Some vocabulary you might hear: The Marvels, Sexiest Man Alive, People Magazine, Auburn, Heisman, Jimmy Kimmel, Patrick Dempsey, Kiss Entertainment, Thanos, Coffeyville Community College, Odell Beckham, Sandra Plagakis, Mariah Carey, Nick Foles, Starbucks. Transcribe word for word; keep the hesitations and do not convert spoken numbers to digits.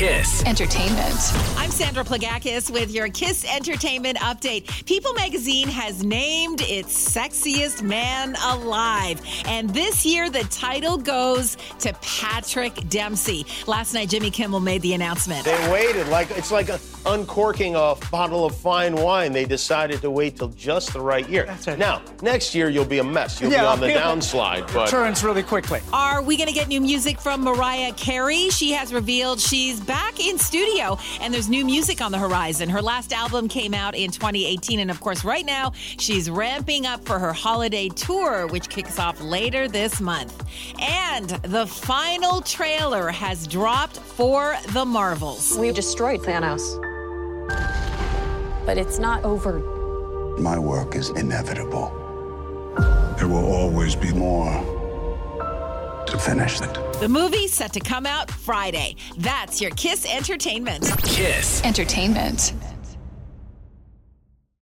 Kiss Entertainment. I'm Sandra Plagakis with your Kiss Entertainment update. People Magazine has named its Sexiest Man Alive. And this year, the title goes to Patrick Dempsey. Last night, Jimmy Kimmel made the announcement. They waited. like It's like uncorking a bottle of fine wine. They decided to wait till just the right year. That's right. Now, next year, you'll be a mess. You'll yeah, be on the downslide. Like but... Turns really quickly. Are we going to get new music from Mariah Carey? She has revealed she's back in studio, and there's new music on the horizon. Her last album came out in twenty eighteen, and of course, right now, she's ramping up for her holiday tour, which kicks off later this month. And the final trailer has dropped for The Marvels. We destroyed Thanos, but it's not over. My work is inevitable. There will always be more to finish it. The movie set to come out Friday. That's your Kiss Entertainment. Kiss Entertainment.